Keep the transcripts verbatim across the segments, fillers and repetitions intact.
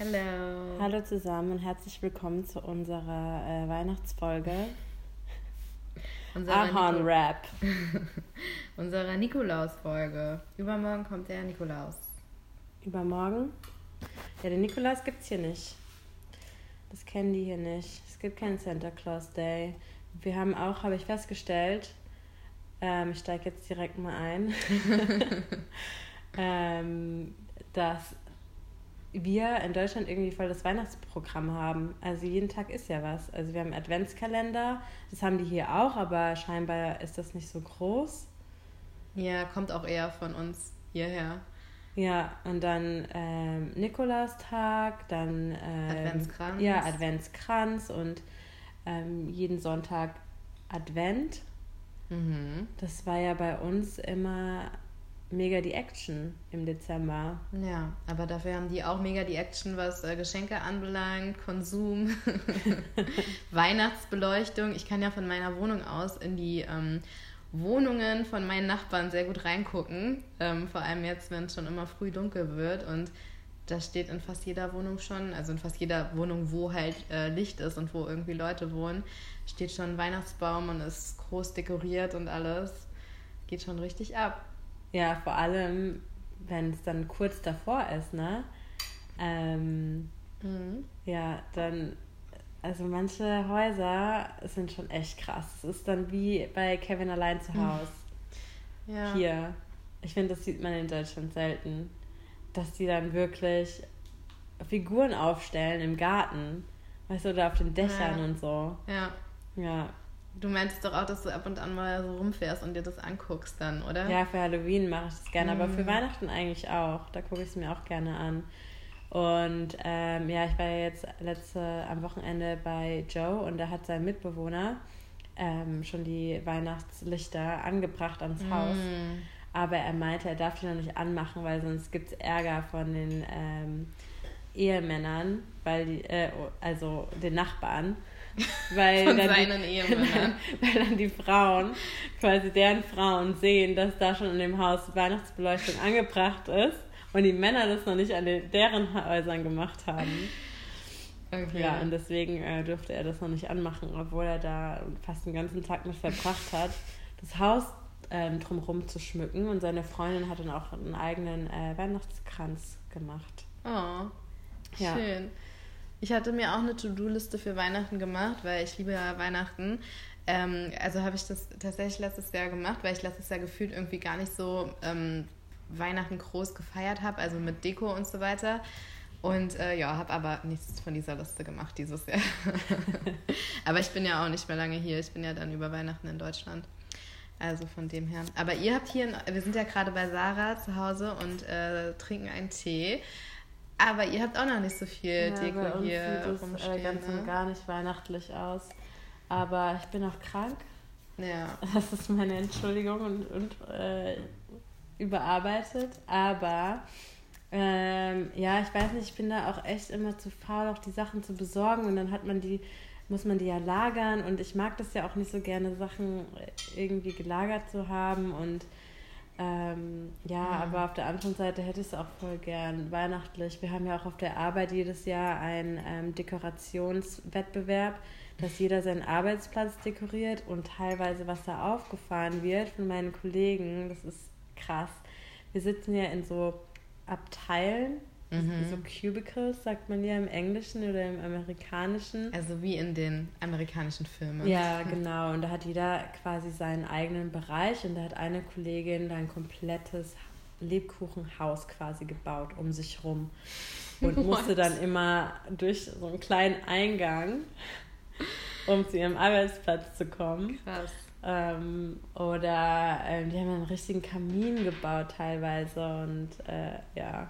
Hallo. Hallo zusammen und herzlich willkommen zu unserer äh, Weihnachtsfolge. Ahorn-Rap. Unserer Nikolaus-Folge. Übermorgen kommt der Nikolaus. Übermorgen? Ja, den Nikolaus gibt's hier nicht. Das kennen die hier nicht. Es gibt keinen Santa Claus Day. Wir haben auch, habe ich festgestellt, ähm, ich steige jetzt direkt mal ein, ähm, dass wir in Deutschland irgendwie voll das Weihnachtsprogramm haben. Also jeden Tag ist ja was. Also wir haben einen Adventskalender, das haben die hier auch, aber scheinbar ist das nicht so groß. Ja, kommt auch eher von uns hierher. Ja, und dann ähm, Nikolaustag, dann ähm, Adventskranz. Ja, Adventskranz und ähm, jeden Sonntag Advent. Mhm. Das war ja bei uns immer mega die Action im Dezember. Ja, aber dafür haben die auch mega die Action, was äh, Geschenke anbelangt, Konsum, Weihnachtsbeleuchtung. Ich kann ja von meiner Wohnung aus in die ähm, Wohnungen von meinen Nachbarn sehr gut reingucken. Ähm, vor allem jetzt, wenn es schon immer früh dunkel wird. Und da steht in fast jeder Wohnung schon, also in fast jeder Wohnung, wo halt äh, Licht ist und wo irgendwie Leute wohnen, steht schon ein Weihnachtsbaum und ist groß dekoriert und alles. Geht schon richtig ab. Ja, vor allem, wenn es dann kurz davor ist, ne? Ähm, mhm. Ja, dann, also manche Häuser sind schon echt krass. Es ist dann wie bei Kevin allein zu Haus. Ja. Hier. Ich finde, das sieht man in Deutschland selten. Dass die dann wirklich Figuren aufstellen im Garten. Weißt du, oder auf den Dächern ja. und so. Ja. Ja. Du meintest doch auch, dass du ab und an mal so rumfährst und dir das anguckst dann, oder? Ja, für Halloween mache ich das gerne, mm. aber für Weihnachten eigentlich auch. Da gucke ich es mir auch gerne an. Und ähm, ja, ich war ja jetzt letzte, am Wochenende bei Joe und da hat sein Mitbewohner ähm, schon die Weihnachtslichter angebracht ans mm. Haus. Aber er meinte, er darf die noch nicht anmachen, weil sonst gibt es Ärger von den ähm, Ehemännern, weil die, äh, also den Nachbarn. Weil von dann seinen die, Ehemännern. Weil dann die Frauen, quasi deren Frauen sehen, dass da schon in dem Haus Weihnachtsbeleuchtung angebracht ist und die Männer das noch nicht an den, deren Häusern gemacht haben. Okay. Ja, und deswegen äh, durfte er das noch nicht anmachen, obwohl er da fast den ganzen Tag mit verbracht hat, das Haus ähm, drumherum zu schmücken, und seine Freundin hat dann auch einen eigenen äh, Weihnachtskranz gemacht. Oh, ja. Schön. Ich hatte mir auch eine To-Do-Liste für Weihnachten gemacht, weil ich liebe ja Weihnachten. Ähm, also habe ich das tatsächlich letztes Jahr gemacht, weil ich letztes Jahr gefühlt irgendwie gar nicht so ähm, Weihnachten groß gefeiert habe, also mit Deko und so weiter. Und äh, ja, habe aber nichts von dieser Liste gemacht dieses Jahr. Aber ich bin ja auch nicht mehr lange hier. Ich bin ja dann über Weihnachten in Deutschland. Also von dem her. Aber ihr habt hier, wir sind ja gerade bei Sarah zu Hause und äh, trinken einen Tee. Aber ihr habt auch noch nicht so viel ja, Deko bei uns hier sieht rumstehen. Das sieht ganz ne? und gar nicht weihnachtlich aus. Aber ich bin auch krank. Ja. Das ist meine Entschuldigung und, und äh, überarbeitet. Aber ähm, ja, ich weiß nicht, ich bin da auch echt immer zu faul, auch die Sachen zu besorgen. Und dann hat man die, muss man die ja lagern. Und ich mag das ja auch nicht so gerne, Sachen irgendwie gelagert zu haben und Ähm, ja, ja, aber auf der anderen Seite hätte ich es auch voll gern weihnachtlich. Wir haben ja auch auf der Arbeit jedes Jahr einen ähm, Dekorationswettbewerb, dass jeder seinen Arbeitsplatz dekoriert, und teilweise, was da aufgefahren wird von meinen Kollegen, das ist krass. Wir sitzen ja in so Abteilen, mhm. so Cubicles, sagt man ja im Englischen oder im Amerikanischen. Also wie in den amerikanischen Filmen. Ja, genau. Und da hat jeder quasi seinen eigenen Bereich, und da hat eine Kollegin da ein komplettes Lebkuchenhaus quasi gebaut um sich rum und What? musste dann immer durch so einen kleinen Eingang, um zu ihrem Arbeitsplatz zu kommen. Krass. Ähm, oder ähm, die haben einen richtigen Kamin gebaut teilweise und äh, ja...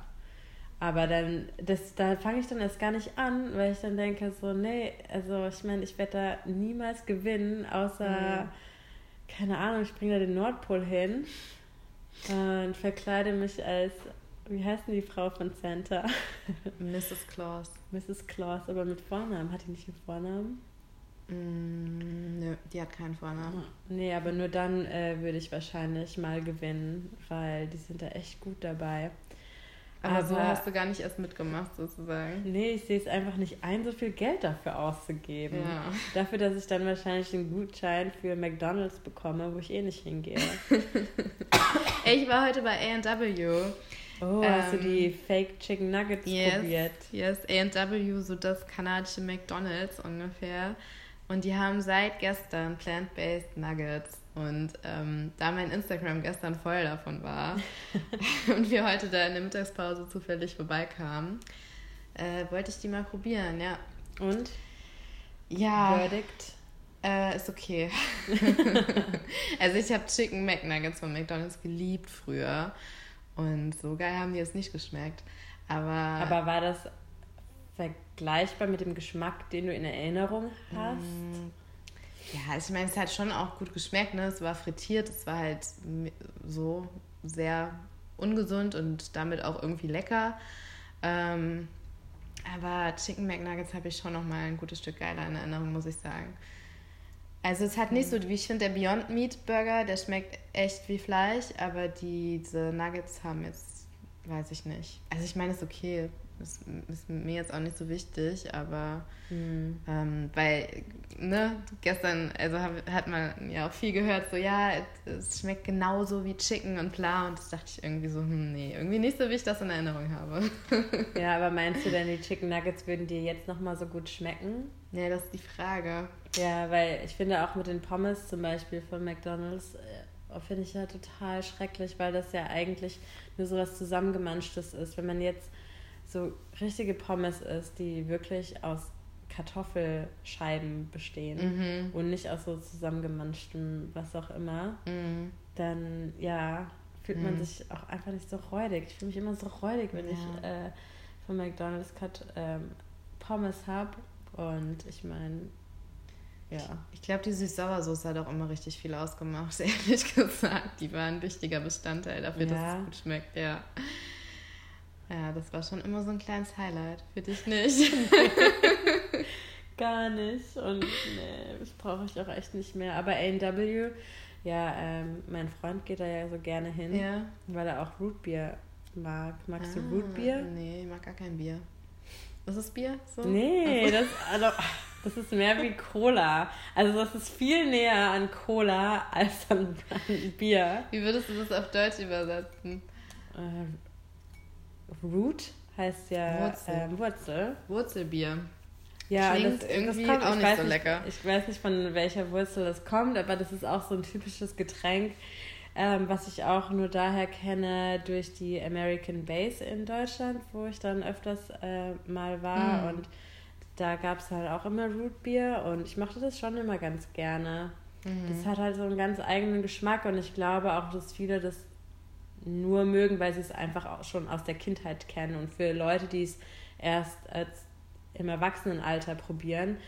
Aber dann, das, da fange ich dann erst gar nicht an, weil ich dann denke so, nee, also ich meine, ich werde da niemals gewinnen, außer, mhm. keine Ahnung, ich bringe da den Nordpol hin und verkleide mich als, wie heißt denn die Frau von Santa? Missus Claus. Missus Claus, aber mit Vornamen. Hat die nicht einen Vornamen? Mm, nö, die hat keinen Vornamen. Nee, aber nur dann äh, würde ich wahrscheinlich mal gewinnen, weil die sind da echt gut dabei. Aber, aber so hast du gar nicht erst mitgemacht, sozusagen. Nee, ich sehe es einfach nicht ein, so viel Geld dafür auszugeben. Ja. Dafür, dass ich dann wahrscheinlich einen Gutschein für McDonald's bekomme, wo ich eh nicht hingehe. Ich war heute bei A und W. Oh, ähm, hast du die Fake Chicken Nuggets yes, probiert? Yes, A und W, so das kanadische McDonald's ungefähr. Und die haben seit gestern Plant-Based Nuggets. Und ähm, da mein Instagram gestern voll davon war und wir heute da in der Mittagspause zufällig vorbeikamen, äh, wollte ich die mal probieren, ja. Und? Ja. Verdict? Äh, ist okay. Also ich habe Chicken McNuggets von McDonald's geliebt früher und so geil haben die es nicht geschmeckt. Aber, Aber war das vergleichbar mit dem Geschmack, den du in Erinnerung hast? Mm. Ja, ich meine, es hat schon auch gut geschmeckt, ne? Es war frittiert, es war halt so sehr ungesund und damit auch irgendwie lecker. Ähm, aber Chicken McNuggets habe ich schon noch mal ein gutes Stück geiler in Erinnerung, muss ich sagen. Also es hat nicht so, wie ich finde, der Beyond Meat Burger, der schmeckt echt wie Fleisch, aber die, diese Nuggets haben jetzt, weiß ich nicht. Also ich meine, es ist okay. Das ist mir jetzt auch nicht so wichtig, aber mhm. ähm, weil, ne, gestern, also hab, hat man ja auch viel gehört, so, ja, es schmeckt genauso wie Chicken und bla, und das dachte ich irgendwie so, hm, nee, irgendwie nicht so, wie ich das in Erinnerung habe. Ja, aber meinst du denn, die Chicken Nuggets würden dir jetzt nochmal so gut schmecken? Ja, das ist die Frage. Ja, weil ich finde auch mit den Pommes zum Beispiel von McDonald's, finde ich ja total schrecklich, weil das ja eigentlich nur so was Zusammengemanschtes ist. Wenn man jetzt so richtige Pommes ist, die wirklich aus Kartoffelscheiben bestehen mhm. und nicht aus so zusammengemanschtem was auch immer, mhm. dann ja, fühlt mhm. man sich auch einfach nicht so räudig. Ich fühle mich immer so räudig, wenn ja. ich äh, von McDonald's Kat- ähm, Pommes habe. Und ich meine, ja. Ich glaube, die Süß-Sauersoße hat auch immer richtig viel ausgemacht, ehrlich gesagt. Die war ein wichtiger Bestandteil dafür, ja. dass es gut schmeckt, ja. Ja, das war schon immer so ein kleines Highlight. Für dich nicht. Gar nicht. Und nee, das brauche ich auch echt nicht mehr. Aber A und W, ja, ähm, mein Freund geht da ja so gerne hin, ja. weil er auch Rootbier mag. Magst ah, du Rootbier? Nee, ich mag gar kein Bier. Ist das Bier? So? Nee, also. das, also, das ist mehr wie Cola. Also das ist viel näher an Cola als an, an Bier. Wie würdest du das auf Deutsch übersetzen? Ähm, Root heißt ja Wurzel. Äh, Wurzel. Wurzelbier. Ja, klingt das, irgendwie das kommt, auch nicht so lecker. Nicht, ich weiß nicht, von welcher Wurzel das kommt, aber das ist auch so ein typisches Getränk, ähm, was ich auch nur daher kenne durch die American Base in Deutschland, wo ich dann öfters äh, mal war. Mm. Und da gab es halt auch immer Rootbier und ich mochte das schon immer ganz gerne. Mm. Das hat halt so einen ganz eigenen Geschmack und ich glaube auch, dass viele das nur mögen, weil sie es einfach auch schon aus der Kindheit kennen. Und für Leute, die es erst als im Erwachsenenalter probieren,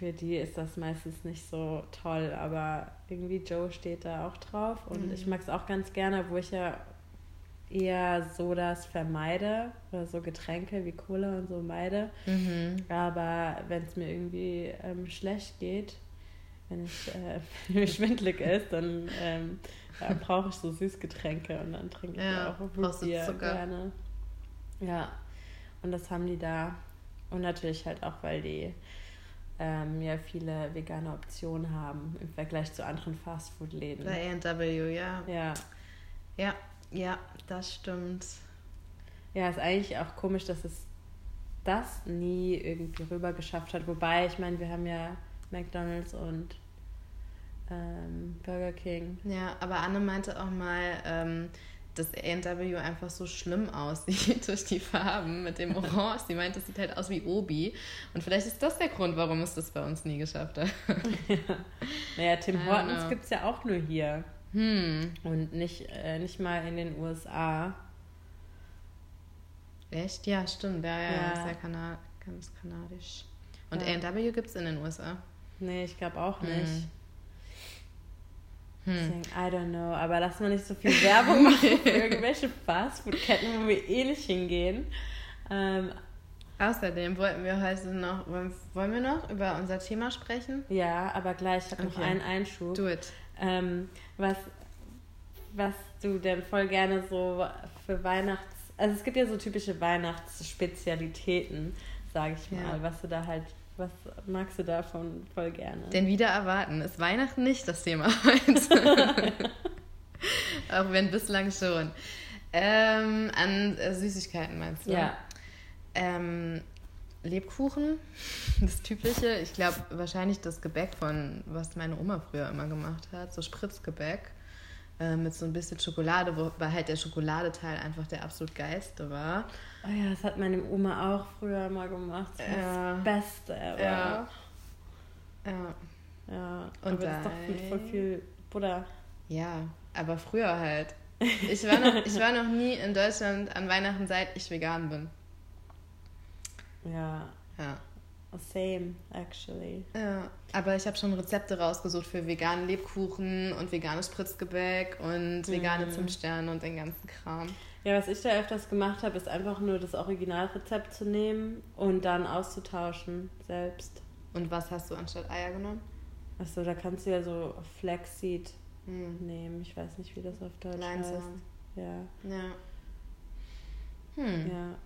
für die ist das meistens nicht so toll. Aber irgendwie Joe steht da auch drauf und mhm. ich mag es auch ganz gerne, wo ich ja eher Sodas vermeide oder so Getränke wie Cola und so meide. Mhm. Aber wenn es mir irgendwie ähm, schlecht geht, wenn ich äh, schwindelig ist, dann ähm, ja, brauche ich so Süßgetränke und dann trinke ich ja, auch Rootbier gerne. Ja, und das haben die da. Und natürlich halt auch, weil die ähm, ja viele vegane Optionen haben im Vergleich zu anderen Fastfood-Läden. Bei A und W, ja. Ja. Ja, ja, das stimmt. Ja, ist eigentlich auch komisch, dass es das nie irgendwie rüber geschafft hat. Wobei, ich meine, wir haben ja McDonald's und ähm, Burger King. Ja, aber Anne meinte auch mal, ähm, dass A und W einfach so schlimm aussieht durch die Farben mit dem Orange. Sie meint, das sieht halt aus wie Obi. Und vielleicht ist das der Grund, warum es das bei uns nie geschafft hat. Ja. Naja, Tim Hortons gibt es ja auch nur hier. Hm. Und nicht, äh, nicht mal in den U S A. Echt? Ja, stimmt. Ja, ja, ja. Das ist ja Kana- ganz kanadisch. Und ja. A und W gibt es in den U S A? Nee, ich glaube auch nicht. Hm. Deswegen, I don't know. Aber lass mal nicht so viel Werbung machen für irgendwelche Fastfood-Ketten, wo wir eh nicht hingehen. Ähm, Außerdem wollten wir heute noch, wollen wir noch über unser Thema sprechen? Ja, aber gleich, ich habe okay. noch einen Einschub. Do it. Ähm, was, was du denn voll gerne so für Weihnachts also es gibt ja so typische Weihnachtsspezialitäten, sage ich mal, ja. was du da halt, was magst du davon voll gerne? Denn wieder erwarten ist Weihnachten nicht das Thema heute. Auch wenn bislang schon. Ähm, an äh, Süßigkeiten meinst du? Ja. Ähm, Lebkuchen, das Typische. Ich glaube, wahrscheinlich das Gebäck von, was meine Oma früher immer gemacht hat, so Spritzgebäck äh, mit so ein bisschen Schokolade, wobei halt der Schokoladeteil einfach der absolut geilste war. Oh ja, das hat meine Oma auch früher immer gemacht. Das, ja. das Beste ever. Ja. Ja. ja. Und aber das ist doch mit voll viel Butter. Ja, aber früher halt. Ich war noch, ich war noch nie in Deutschland an Weihnachten, seit ich vegan bin. Ja. Ja. Same, actually. Ja, aber ich habe schon Rezepte rausgesucht für veganen Lebkuchen und veganes Spritzgebäck und vegane mhm. Zimtsterne und den ganzen Kram. Ja, was ich da öfters gemacht habe, ist einfach nur das Originalrezept zu nehmen und dann auszutauschen selbst. Und was hast du anstatt Eier genommen? Achso, da kannst du ja so Flaxseed mhm. nehmen. Ich weiß nicht, wie das auf Deutsch Leinsamen. heißt. Ja. Ja. Hm. Ja.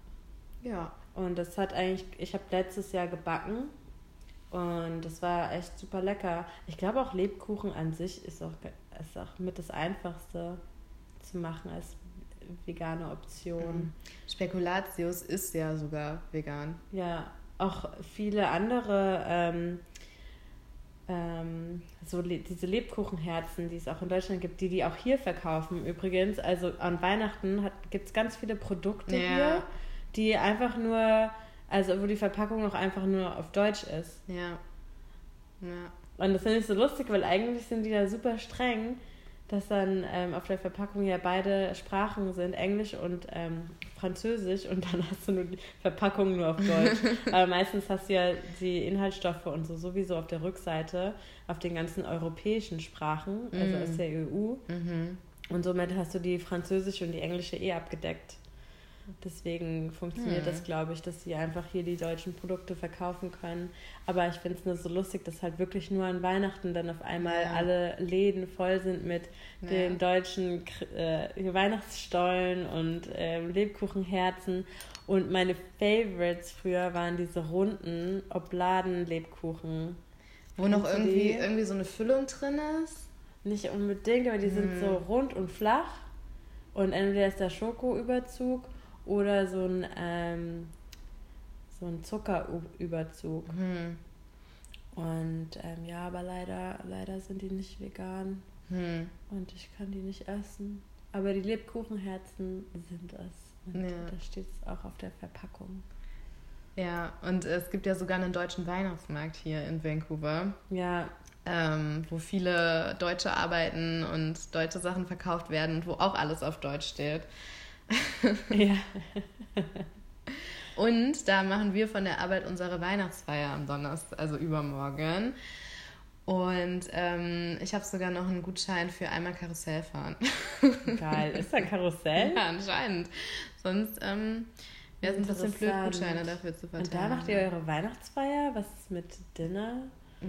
Ja. Und das hat eigentlich, ich habe letztes Jahr gebacken und das war echt super lecker. Ich glaube auch Lebkuchen an sich ist auch, ist auch mit das Einfachste zu machen als vegane Option. Spekulatius ist ja sogar vegan. Ja, auch viele andere, ähm, ähm, so le- diese Lebkuchenherzen, die es auch in Deutschland gibt, die die auch hier verkaufen übrigens. Also an Weihnachten gibt es ganz viele Produkte ja. hier. Die einfach nur, also wo die Verpackung auch einfach nur auf Deutsch ist. Ja. ja. Und das finde ich so lustig, weil eigentlich sind die da super streng, dass dann ähm, auf der Verpackung ja beide Sprachen sind, Englisch und ähm, Französisch, und dann hast du nur die Verpackung nur auf Deutsch. Aber meistens hast du ja die Inhaltsstoffe und so sowieso auf der Rückseite, auf den ganzen europäischen Sprachen, also mm. aus der E U. Mhm. Und somit hast du die französische und die englische eh abgedeckt. Deswegen funktioniert hm. das, glaube ich, dass sie einfach hier die deutschen Produkte verkaufen können. Aber ich finde es nur so lustig, dass halt wirklich nur an Weihnachten dann auf einmal ja. alle Läden voll sind mit ja. den deutschen äh, Weihnachtsstollen und äh, Lebkuchenherzen. Und meine Favorites früher waren diese runden Obladen-Lebkuchen. Wo Kennst noch irgendwie, irgendwie so eine Füllung drin ist? Nicht unbedingt, aber die hm. sind so rund und flach. Und entweder ist da Schokoüberzug oder so ein, ähm, so ein Zuckerüberzug. Hm. Und ähm, ja, aber leider, leider sind die nicht vegan. Hm. Und ich kann die nicht essen. Aber die Lebkuchenherzen sind es. Und ja. da steht es auch auf der Verpackung. Ja, und es gibt ja sogar einen deutschen Weihnachtsmarkt hier in Vancouver. Ja. Ähm, wo viele Deutsche arbeiten und deutsche Sachen verkauft werden und wo auch alles auf Deutsch steht. Ja. Und da machen wir von der Arbeit unsere Weihnachtsfeier am Donnerstag, also übermorgen. Und ähm, ich habe sogar noch einen Gutschein für einmal Karussell fahren. Geil. Ist da ein Karussell? Ja, anscheinend. Sonst ähm, wäre es ein bisschen blöd, Gutscheine dafür zu verteilen. Und da macht ihr eure Weihnachtsfeier? Was ist mit Dinner?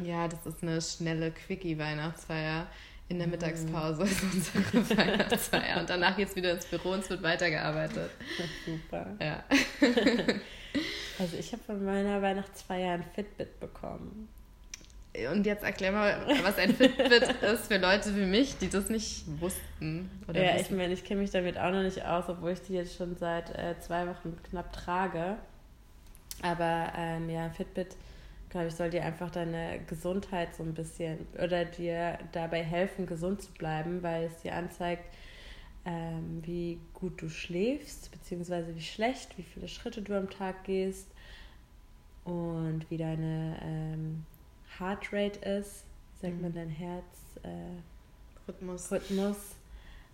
Ja, das ist eine schnelle Quickie-Weihnachtsfeier. In der Mittagspause ist unsere Weihnachtsfeier. Und danach geht's wieder ins Büro und es wird weitergearbeitet. Das ist super. Ja. Also ich habe von meiner Weihnachtsfeier ein Fitbit bekommen. Und jetzt erklär mal, was ein Fitbit ist für Leute wie mich, die das nicht wussten. Oder ja, wissen. Ich meine, ich kenne mich damit auch noch nicht aus, obwohl ich die jetzt schon seit äh, zwei Wochen knapp trage. Aber ähm, ja, ein Fitbit... Ich glaube, ich soll dir einfach deine Gesundheit so ein bisschen oder dir dabei helfen, gesund zu bleiben, weil es dir anzeigt, ähm, wie gut du schläfst, beziehungsweise wie schlecht, wie viele Schritte du am Tag gehst und wie deine ähm, Heart Rate ist, sagt mhm. man, dein Herz, äh, Rhythmus. Rhythmus.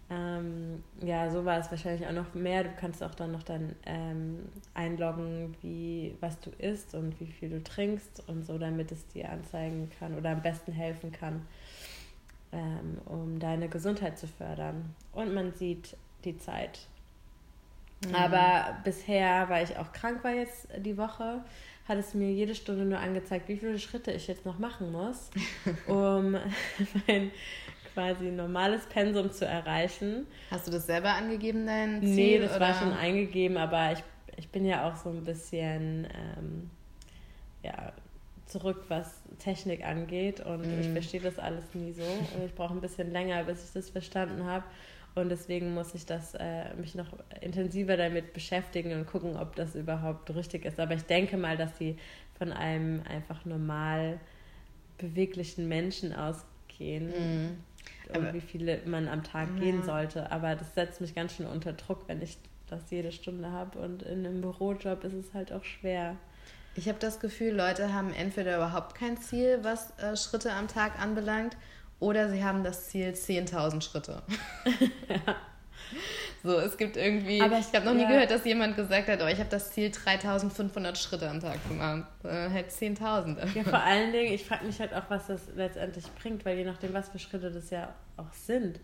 Ähm, ja, so war es wahrscheinlich auch noch mehr. Du kannst auch dann noch dann ähm, einloggen, wie, was du isst und wie viel du trinkst und so, damit es dir anzeigen kann oder am besten helfen kann, ähm, um deine Gesundheit zu fördern. Und man sieht die Zeit. Mhm. Aber bisher, weil ich auch krank war jetzt die Woche, hat es mir jede Stunde nur angezeigt, wie viele Schritte ich jetzt noch machen muss, um mein quasi ein normales Pensum zu erreichen. Hast du das selber angegeben, dein Ziel? Nee, das oder? War schon eingegeben, aber ich, ich bin ja auch so ein bisschen ähm, ja, zurück, was Technik angeht, und mm. ich verstehe das alles nie so und ich brauche ein bisschen länger, bis ich das verstanden habe. Und deswegen muss ich das äh, mich noch intensiver damit beschäftigen und gucken, ob das überhaupt richtig ist. Aber ich denke mal, dass sie von einem einfach normal beweglichen Menschen ausgehen mhm. und wie viele man am Tag ja. gehen sollte. Aber das setzt mich ganz schön unter Druck, wenn ich das jede Stunde habe. Und in einem Bürojob ist es halt auch schwer. Ich habe das Gefühl, Leute haben entweder überhaupt kein Ziel, was äh, Schritte am Tag anbelangt, oder sie haben das Ziel zehntausend Schritte. Ja. So, es gibt irgendwie... Aber ich habe noch nie ja. gehört, dass jemand gesagt hat, oh, ich habe das Ziel dreitausendfünfhundert Schritte am Tag gemacht. Äh, halt zehntausend. Ja, vor allen Dingen, ich frage mich halt auch, was das letztendlich bringt, weil je nachdem, was für Schritte das ja auch sind,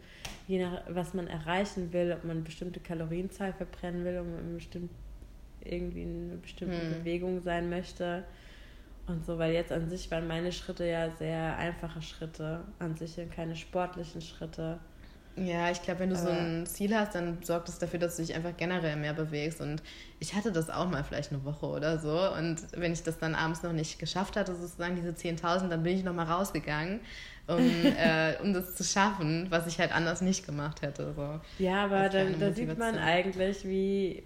je nach was man erreichen will, ob man bestimmte Kalorienzahl verbrennen will, ob man bestimmt irgendwie eine bestimmte hm. Bewegung sein möchte... Und so, weil jetzt an sich waren meine Schritte ja sehr einfache Schritte, an sich und keine sportlichen Schritte. Ja, ich glaube, wenn du Aber so ein Ziel hast, dann sorgt es dafür, dass du dich einfach generell mehr bewegst. Und ich hatte das auch mal vielleicht eine Woche oder so. Und wenn ich das dann abends noch nicht geschafft hatte, sozusagen diese zehntausend, dann bin ich nochmal rausgegangen, um, äh, um das zu schaffen, was ich halt anders nicht gemacht hätte. So. Ja, aber da, da sieht man eigentlich, wie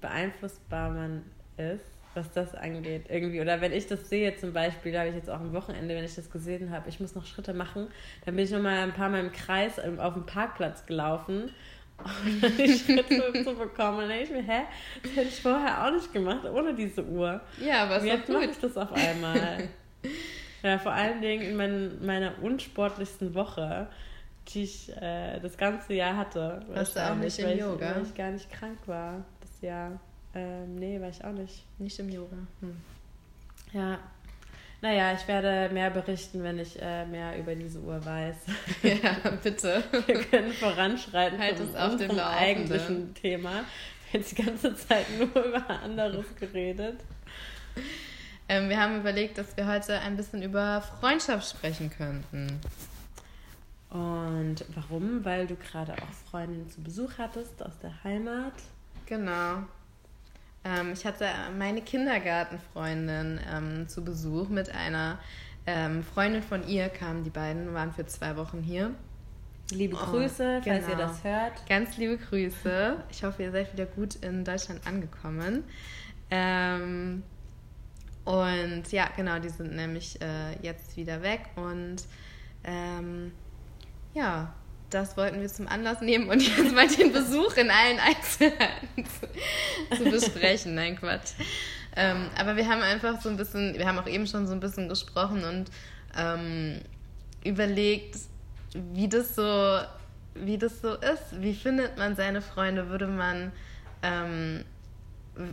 beeinflussbar man ist, was das angeht irgendwie. Oder wenn ich das sehe zum Beispiel, habe ich jetzt auch am Wochenende, wenn ich das gesehen habe, ich muss noch Schritte machen, dann bin ich nochmal ein paar Mal im Kreis auf dem Parkplatz gelaufen, um dann die Schritte zu bekommen. Und dann denke ich mir, hä, das hätte ich vorher auch nicht gemacht, ohne diese Uhr. Ja, aber und jetzt mache ich das auf einmal. Ja, vor allen Dingen in mein, meiner unsportlichsten Woche, die ich äh, das ganze Jahr hatte. Warst du auch nicht im Yoga? Weil ich gar nicht krank war das Jahr. Ähm, nee, war ich auch nicht. Nicht im Yoga. Hm. Ja. Naja, ich werde mehr berichten, wenn ich äh, mehr über diese Uhr weiß. Ja, bitte. Wir können voranschreiten halt zum auf unserem eigentlichen Thema. Wir haben die ganze Zeit nur über anderes geredet. Ähm, wir haben überlegt, dass wir heute ein bisschen über Freundschaft sprechen könnten. Und warum? Weil du gerade auch Freundinnen zu Besuch hattest aus der Heimat. Genau. Ich hatte meine Kindergartenfreundin ähm, zu Besuch mit einer ähm, Freundin von ihr, kamen die beiden, waren für zwei Wochen hier. Liebe oh, Grüße, genau. Falls ihr das hört. Ganz liebe Grüße. Ich hoffe, ihr seid wieder gut in Deutschland angekommen. Ähm, und ja, genau, die sind nämlich äh, jetzt wieder weg. Und ähm, ja... Das wollten wir zum Anlass nehmen und jetzt mal den Besuch in allen Einzelheiten zu, zu besprechen. Nein, Quatsch. Ähm, aber wir haben einfach so ein bisschen, wir haben auch eben schon so ein bisschen gesprochen und ähm, überlegt, wie das so, wie das so ist. Wie findet man seine Freunde? Würde man, ähm,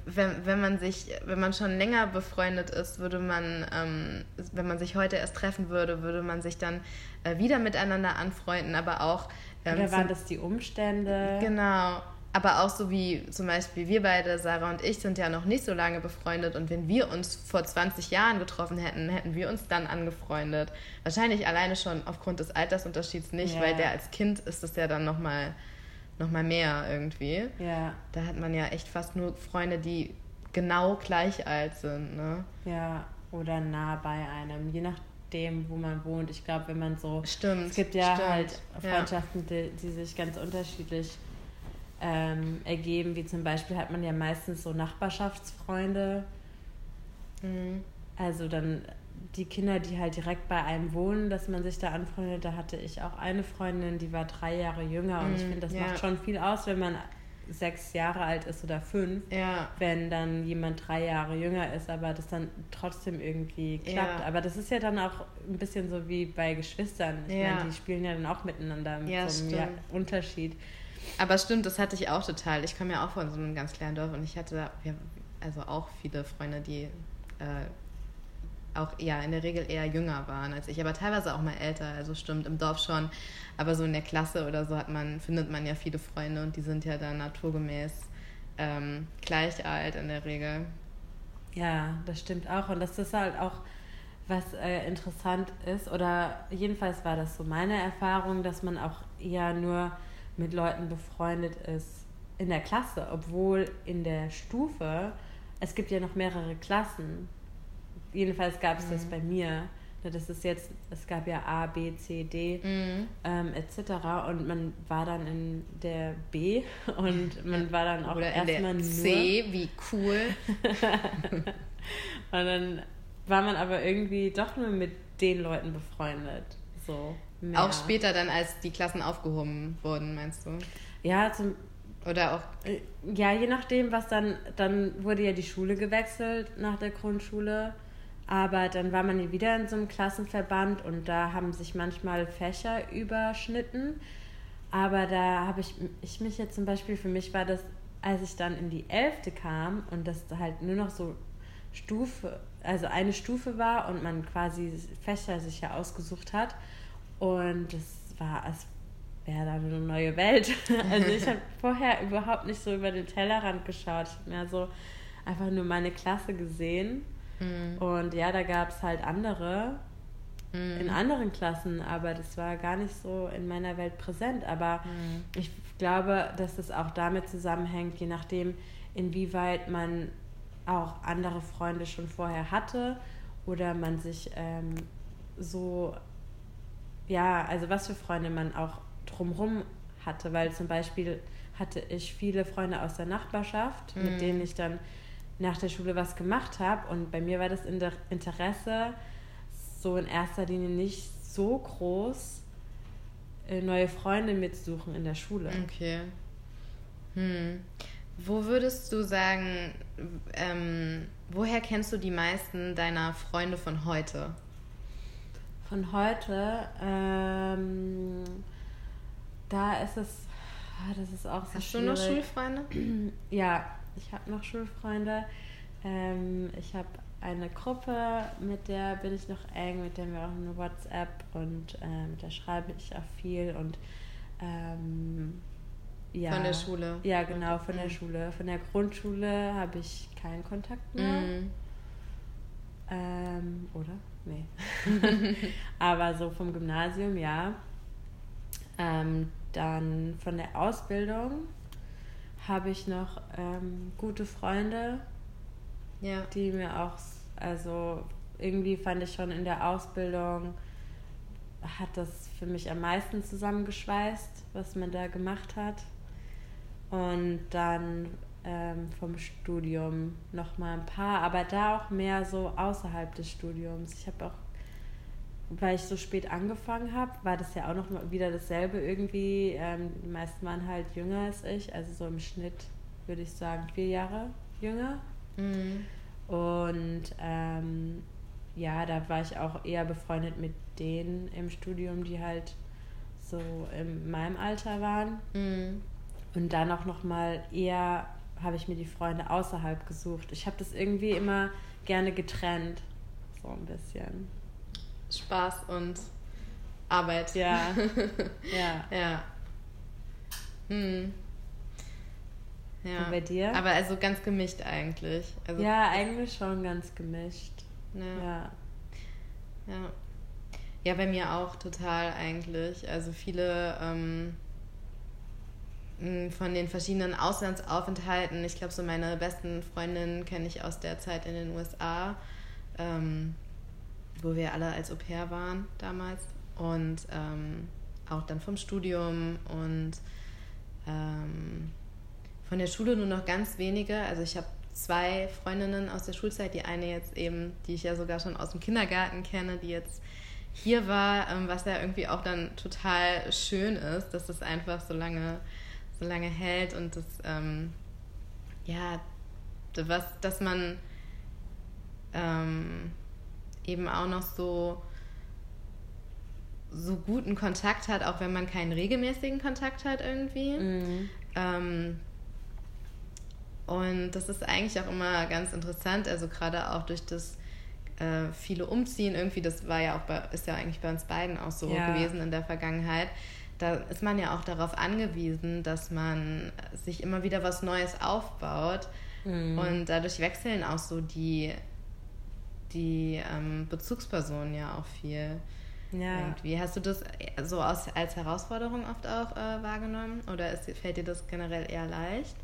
wenn, wenn man sich, wenn man schon länger befreundet ist, würde man, ähm, wenn man sich heute erst treffen würde, würde man sich dann äh, wieder miteinander anfreunden, aber auch... Ähm, Oder waren das die Umstände? Genau, aber auch so wie zum Beispiel wir beide, Sarah und ich, sind ja noch nicht so lange befreundet und wenn wir uns vor zwanzig Jahren getroffen hätten, hätten wir uns dann angefreundet. Wahrscheinlich alleine schon aufgrund des Altersunterschieds nicht, yeah. weil der als Kind ist das ja dann nochmal... noch mal mehr irgendwie. Ja. Da hat man ja echt fast nur Freunde, die genau gleich alt sind, ne? Ja, oder nah bei einem, je nachdem, wo man wohnt. Ich glaube, wenn man so... Stimmt, es gibt ja stimmt. halt Freundschaften, ja. die, die sich ganz unterschiedlich ähm, ergeben, wie zum Beispiel hat man ja meistens so Nachbarschaftsfreunde. Mhm. Also dann die Kinder, die halt direkt bei einem wohnen, dass man sich da anfreundet. Da hatte ich auch eine Freundin, die war drei Jahre jünger und mm, ich finde, das ja. macht schon viel aus, wenn man sechs Jahre alt ist oder fünf, ja. wenn dann jemand drei Jahre jünger ist, aber das dann trotzdem irgendwie klappt. Ja. Aber das ist ja dann auch ein bisschen so wie bei Geschwistern. Ich ja. meine, die spielen ja dann auch miteinander mit ja, so einem ja, Unterschied. Aber stimmt, das hatte ich auch total. Ich komme ja auch von so einem ganz kleinen Dorf und ich hatte also auch viele Freunde, die... Äh, auch eher, in der Regel eher jünger waren als ich, aber teilweise auch mal älter, also stimmt, im Dorf schon, aber so in der Klasse oder so hat man, findet man ja viele Freunde und die sind ja dann naturgemäß ähm, gleich alt in der Regel. Ja, das stimmt auch und das ist halt auch was äh, interessant ist, oder jedenfalls war das so meine Erfahrung, dass man auch eher nur mit Leuten befreundet ist in der Klasse, obwohl in der Stufe, es gibt ja noch mehrere Klassen, jedenfalls gab es mhm. das bei mir, das ist jetzt, es gab ja A, B, C, D mhm. ähm, et cetera und man war dann in der B und man war dann auch erstmal nur C, wie cool. Und dann war man aber irgendwie doch nur mit den Leuten befreundet. So, mehr. Auch später dann, als die Klassen aufgehoben wurden, meinst du? Ja, zum, oder auch... Ja, je nachdem, was dann... Dann wurde ja die Schule gewechselt nach der Grundschule, aber dann war man ja wieder in so einem Klassenverband und da haben sich manchmal Fächer überschnitten, aber da habe ich, ich mich jetzt zum Beispiel... Für mich war das, als ich dann in die Elfte kam und das halt nur noch so Stufe... also eine Stufe war und man quasi Fächer sich ja ausgesucht hat und das war, als wäre da eine neue Welt. Also ich habe vorher überhaupt nicht so über den Tellerrand geschaut, ich habe mir so einfach nur meine Klasse gesehen mhm. und ja, da gab es halt andere mhm. in anderen Klassen, aber das war gar nicht so in meiner Welt präsent, aber mhm. ich glaube, dass das auch damit zusammenhängt, je nachdem, inwieweit man auch andere Freunde schon vorher hatte oder man sich ähm, so, ja, also was für Freunde man auch drumherum hatte, weil zum Beispiel hatte ich viele Freunde aus der Nachbarschaft, mhm. mit denen ich dann nach der Schule was gemacht habe und bei mir war das Interesse so in erster Linie nicht so groß, neue Freunde mitsuchen in der Schule. Okay. Hm. Wo würdest du sagen, ähm, woher kennst du die meisten deiner Freunde von heute? Von heute? Ähm, da ist es, das ist auch so schwierig. Hast du noch Schulfreunde? Ja, ich habe noch Schulfreunde. Ähm, ich habe eine Gruppe, mit der bin ich noch eng, mit der wir auch eine WhatsApp und ähm, da schreibe ich auch viel und ähm, ja, von der Schule. Ja, genau, von mhm. der Schule. Von der Grundschule habe ich keinen Kontakt mehr. Mhm. Ähm, oder? Nee. Aber so vom Gymnasium, ja. Ähm, dann von der Ausbildung habe ich noch ähm, gute Freunde, ja. die mir auch, also irgendwie fand ich schon in der Ausbildung, hat das für mich am meisten zusammengeschweißt, was man da gemacht hat. Und dann ähm, vom Studium nochmal ein paar, aber da auch mehr so außerhalb des Studiums. Ich habe auch, weil ich so spät angefangen habe, war das ja auch noch wieder dasselbe irgendwie. Ähm, die meisten waren halt jünger als ich, also so im Schnitt würde ich sagen vier Jahre jünger. Mhm. Und ähm, ja, da war ich auch eher befreundet mit denen im Studium, die halt so in meinem Alter waren. Mhm. Und dann auch nochmal eher habe ich mir die Freunde außerhalb gesucht. Ich habe das irgendwie immer gerne getrennt. So ein bisschen. Spaß und Arbeit. Ja. ja. Ja. Hm. Ja. Und bei dir? Aber also ganz gemischt eigentlich. Also ja, eigentlich schon ganz gemischt. Ja. Ja. Ja. Ja, bei mir auch total eigentlich. Also viele... Ähm, von den verschiedenen Auslandsaufenthalten. Ich glaube, so meine besten Freundinnen kenne ich aus der Zeit in den U S A, ähm, wo wir alle als Au-pair waren damals. Und ähm, auch dann vom Studium und ähm, von der Schule nur noch ganz wenige. Also ich habe zwei Freundinnen aus der Schulzeit. Die eine jetzt eben, die ich ja sogar schon aus dem Kindergarten kenne, die jetzt hier war, ähm, was ja irgendwie auch dann total schön ist, dass das einfach so lange... so lange hält und das ähm, ja, was, dass man ähm, eben auch noch so so guten Kontakt hat, auch wenn man keinen regelmäßigen Kontakt hat irgendwie. Mhm. Ähm, und das ist eigentlich auch immer ganz interessant, also gerade auch durch das äh, viele Umziehen irgendwie, das war ja auch bei, ist ja eigentlich bei uns beiden auch so ja. gewesen in der Vergangenheit. Da ist man ja auch darauf angewiesen, dass man sich immer wieder was Neues aufbaut. Mhm. Und dadurch wechseln auch so die, die ähm, Bezugspersonen ja auch viel. Ja. Irgendwie. Hast du das so aus, als Herausforderung oft auch äh, wahrgenommen? Oder ist, fällt dir das generell eher leicht?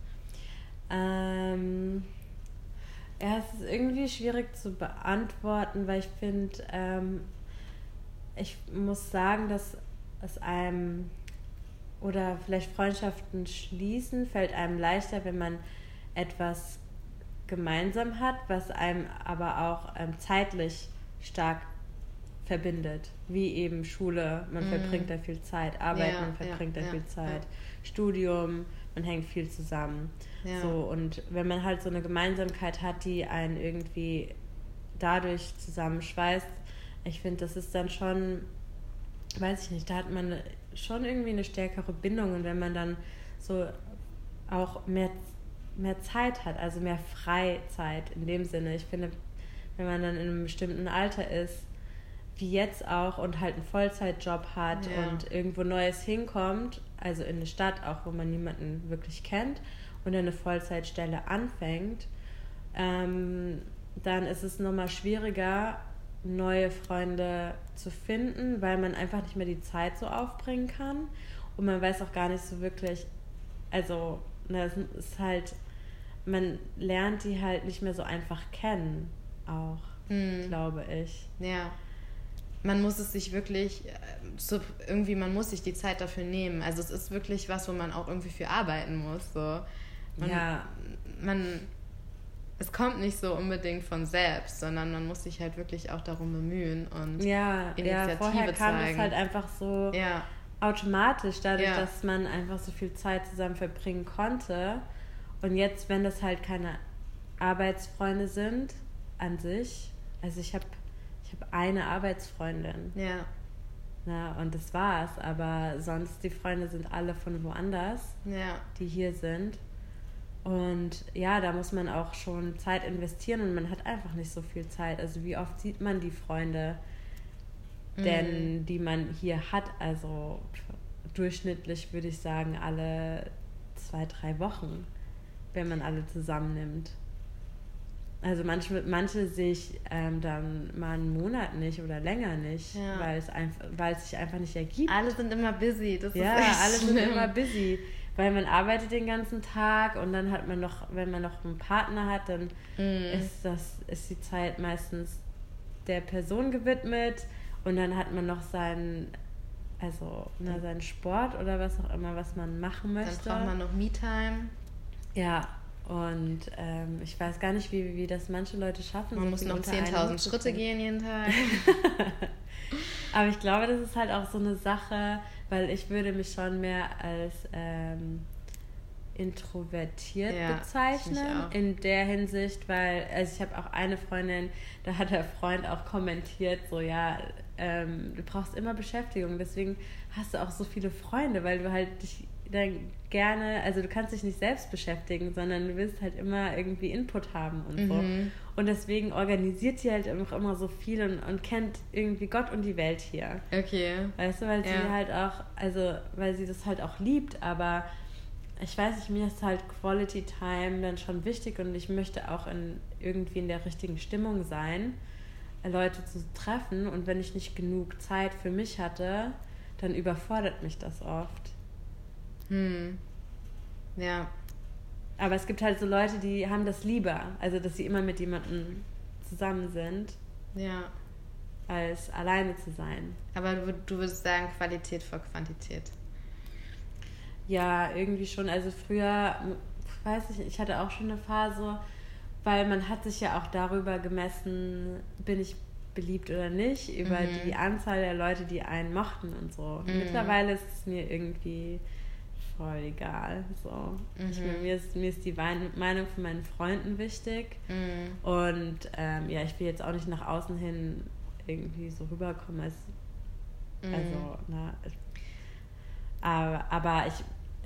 Ähm, ja, es ist irgendwie schwierig zu beantworten, weil ich finde, ähm, ich muss sagen, dass es einem oder vielleicht Freundschaften schließen fällt einem leichter, wenn man etwas gemeinsam hat, was einem aber auch ähm, zeitlich stark verbindet, wie eben Schule, man mm. verbringt da viel Zeit, Arbeit, ja, man verbringt ja, da ja, viel Zeit, ja. Studium, man hängt viel zusammen. Ja. So, und wenn man halt so eine Gemeinsamkeit hat, die einen irgendwie dadurch zusammenschweißt, ich finde, das ist dann schon, weiß ich nicht, da hat man schon irgendwie eine stärkere Bindung, und wenn man dann so auch mehr, mehr Zeit hat, also mehr Freizeit in dem Sinne, ich finde, wenn man dann in einem bestimmten Alter ist, wie jetzt auch, und halt einen Vollzeitjob hat ja. und irgendwo Neues hinkommt, also in eine Stadt auch, wo man niemanden wirklich kennt, und eine Vollzeitstelle anfängt, ähm, dann ist es nochmal schwieriger, neue Freunde zu finden, weil man einfach nicht mehr die Zeit so aufbringen kann, und man weiß auch gar nicht so wirklich, also das ist halt, man lernt die halt nicht mehr so einfach kennen auch, mhm. glaube ich. Ja. Man muss es sich wirklich, so irgendwie, man muss sich die Zeit dafür nehmen. Also es ist wirklich was, wo man auch irgendwie für arbeiten muss. So. Man, ja. Man, es kommt nicht so unbedingt von selbst, sondern man muss sich halt wirklich auch darum bemühen und ja, Initiative ja, vorher zeigen. Kam es halt einfach so ja. automatisch, dadurch, ja. dass man einfach so viel Zeit zusammen verbringen konnte. Und jetzt, wenn das halt keine Arbeitsfreunde sind an sich, also ich habe Ich habe eine Arbeitsfreundin. Ja. Na, und das war's. Aber sonst, die Freunde sind alle von woanders, ja. die hier sind. Und ja, da muss man auch schon Zeit investieren, und man hat einfach nicht so viel Zeit. Also wie oft sieht man die Freunde, denn mhm. die man hier hat? Also durchschnittlich würde ich sagen, alle zwei, drei Wochen, wenn man alle zusammennimmt. Also manche, manche sehe ich ähm, dann mal einen Monat nicht oder länger nicht, ja. weil es einfach, weil es sich einfach nicht ergibt. Alle sind immer busy, das ja, ist echt alle schlimm. Sind immer busy, weil man arbeitet den ganzen Tag, und dann hat man noch, wenn man noch einen Partner hat, dann mhm. ist das, ist die Zeit meistens der Person gewidmet, und dann hat man noch seinen, also na, seinen Sport oder was auch immer, was man machen möchte. Dann braucht man noch Me-Time. Ja. Und ähm, ich weiß gar nicht, wie, wie das manche Leute schaffen. Man so muss noch zehntausend Schritte gehen jeden Tag. Aber ich glaube, das ist halt auch so eine Sache, weil ich würde mich schon mehr als ähm, introvertiert ja, bezeichnen. In der Hinsicht, weil also ich habe auch eine Freundin, da hat der Freund auch kommentiert, so ja, ähm, du brauchst immer Beschäftigung, deswegen hast du auch so viele Freunde, weil du halt dich dann gerne, also du kannst dich nicht selbst beschäftigen, sondern du willst halt immer irgendwie Input haben und so. Mhm. Und deswegen organisiert sie halt auch immer so viel und, und kennt irgendwie Gott und die Welt hier. Okay. Weißt du, weil ja. sie halt auch, also weil sie das halt auch liebt, aber ich weiß nicht, mir ist halt Quality Time dann schon wichtig, und ich möchte auch in, irgendwie in der richtigen Stimmung sein, Leute zu treffen, und wenn ich nicht genug Zeit für mich hatte, dann überfordert mich das oft. Hm, ja. Aber es gibt halt so Leute, die haben das lieber, also dass sie immer mit jemandem zusammen sind, ja, als alleine zu sein. Aber du, du würdest sagen, Qualität vor Quantität. Ja, irgendwie schon. Also früher, weiß ich, ich hatte auch schon eine Phase, weil man hat sich ja auch darüber gemessen, bin ich beliebt oder nicht, über mhm. die Anzahl der Leute, die einen mochten und so. Mhm. Mittlerweile ist es mir irgendwie voll egal. So. Mhm. Ich, mir, ist, mir ist die Meinung von meinen Freunden wichtig. Mhm. Und ähm, ja, ich will jetzt auch nicht nach außen hin irgendwie so rüberkommen. Als, mhm. Also, na, ich, aber, aber ich,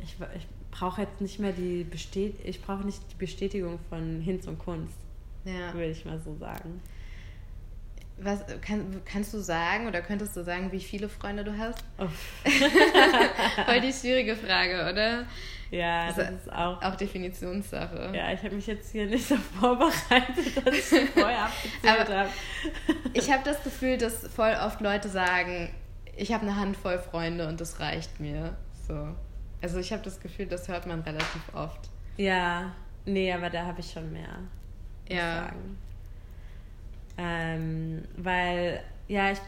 ich, ich brauche jetzt nicht mehr die Bestätigung, ich brauche nicht die Bestätigung von Hinz und Kunst, ja. würde ich mal so sagen. Was kann, kannst du sagen oder könntest du sagen, wie viele Freunde du hast? Oh. Voll die schwierige Frage, oder? Ja, das, das ist auch... Auch Definitionssache. Ja, ich habe mich jetzt hier nicht so vorbereitet, dass ich so vorher abgezählt habe. Ich habe das Gefühl, dass voll oft Leute sagen, ich habe eine Handvoll Freunde und das reicht mir. So. Also ich habe das Gefühl, das hört man relativ oft. Ja, nee, aber da habe ich schon mehr. Ja. Sagen. Ähm, weil, ja, ich...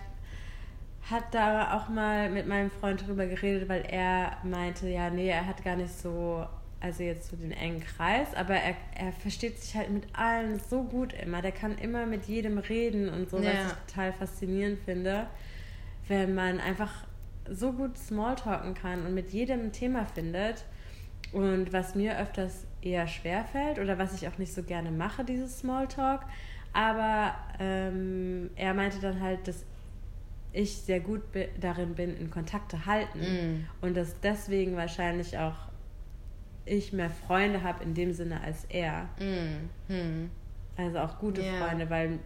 hat da auch mal mit meinem Freund drüber geredet, weil er meinte, ja, nee, er hat gar nicht so, also jetzt so den engen Kreis, aber er, er versteht sich halt mit allen so gut immer. Der kann immer mit jedem reden und so, ja. Was ich total faszinierend finde, wenn man einfach so gut Smalltalken kann und mit jedem ein Thema findet. Und was mir öfters eher schwerfällt oder was ich auch nicht so gerne mache, dieses Smalltalk, aber ähm, er meinte dann halt, dass ich sehr gut be- darin bin, in Kontakt zu halten. Mm. Und dass deswegen wahrscheinlich auch ich mehr Freunde habe in dem Sinne als er. Mm. Mm. Also auch gute yeah. Freunde, weil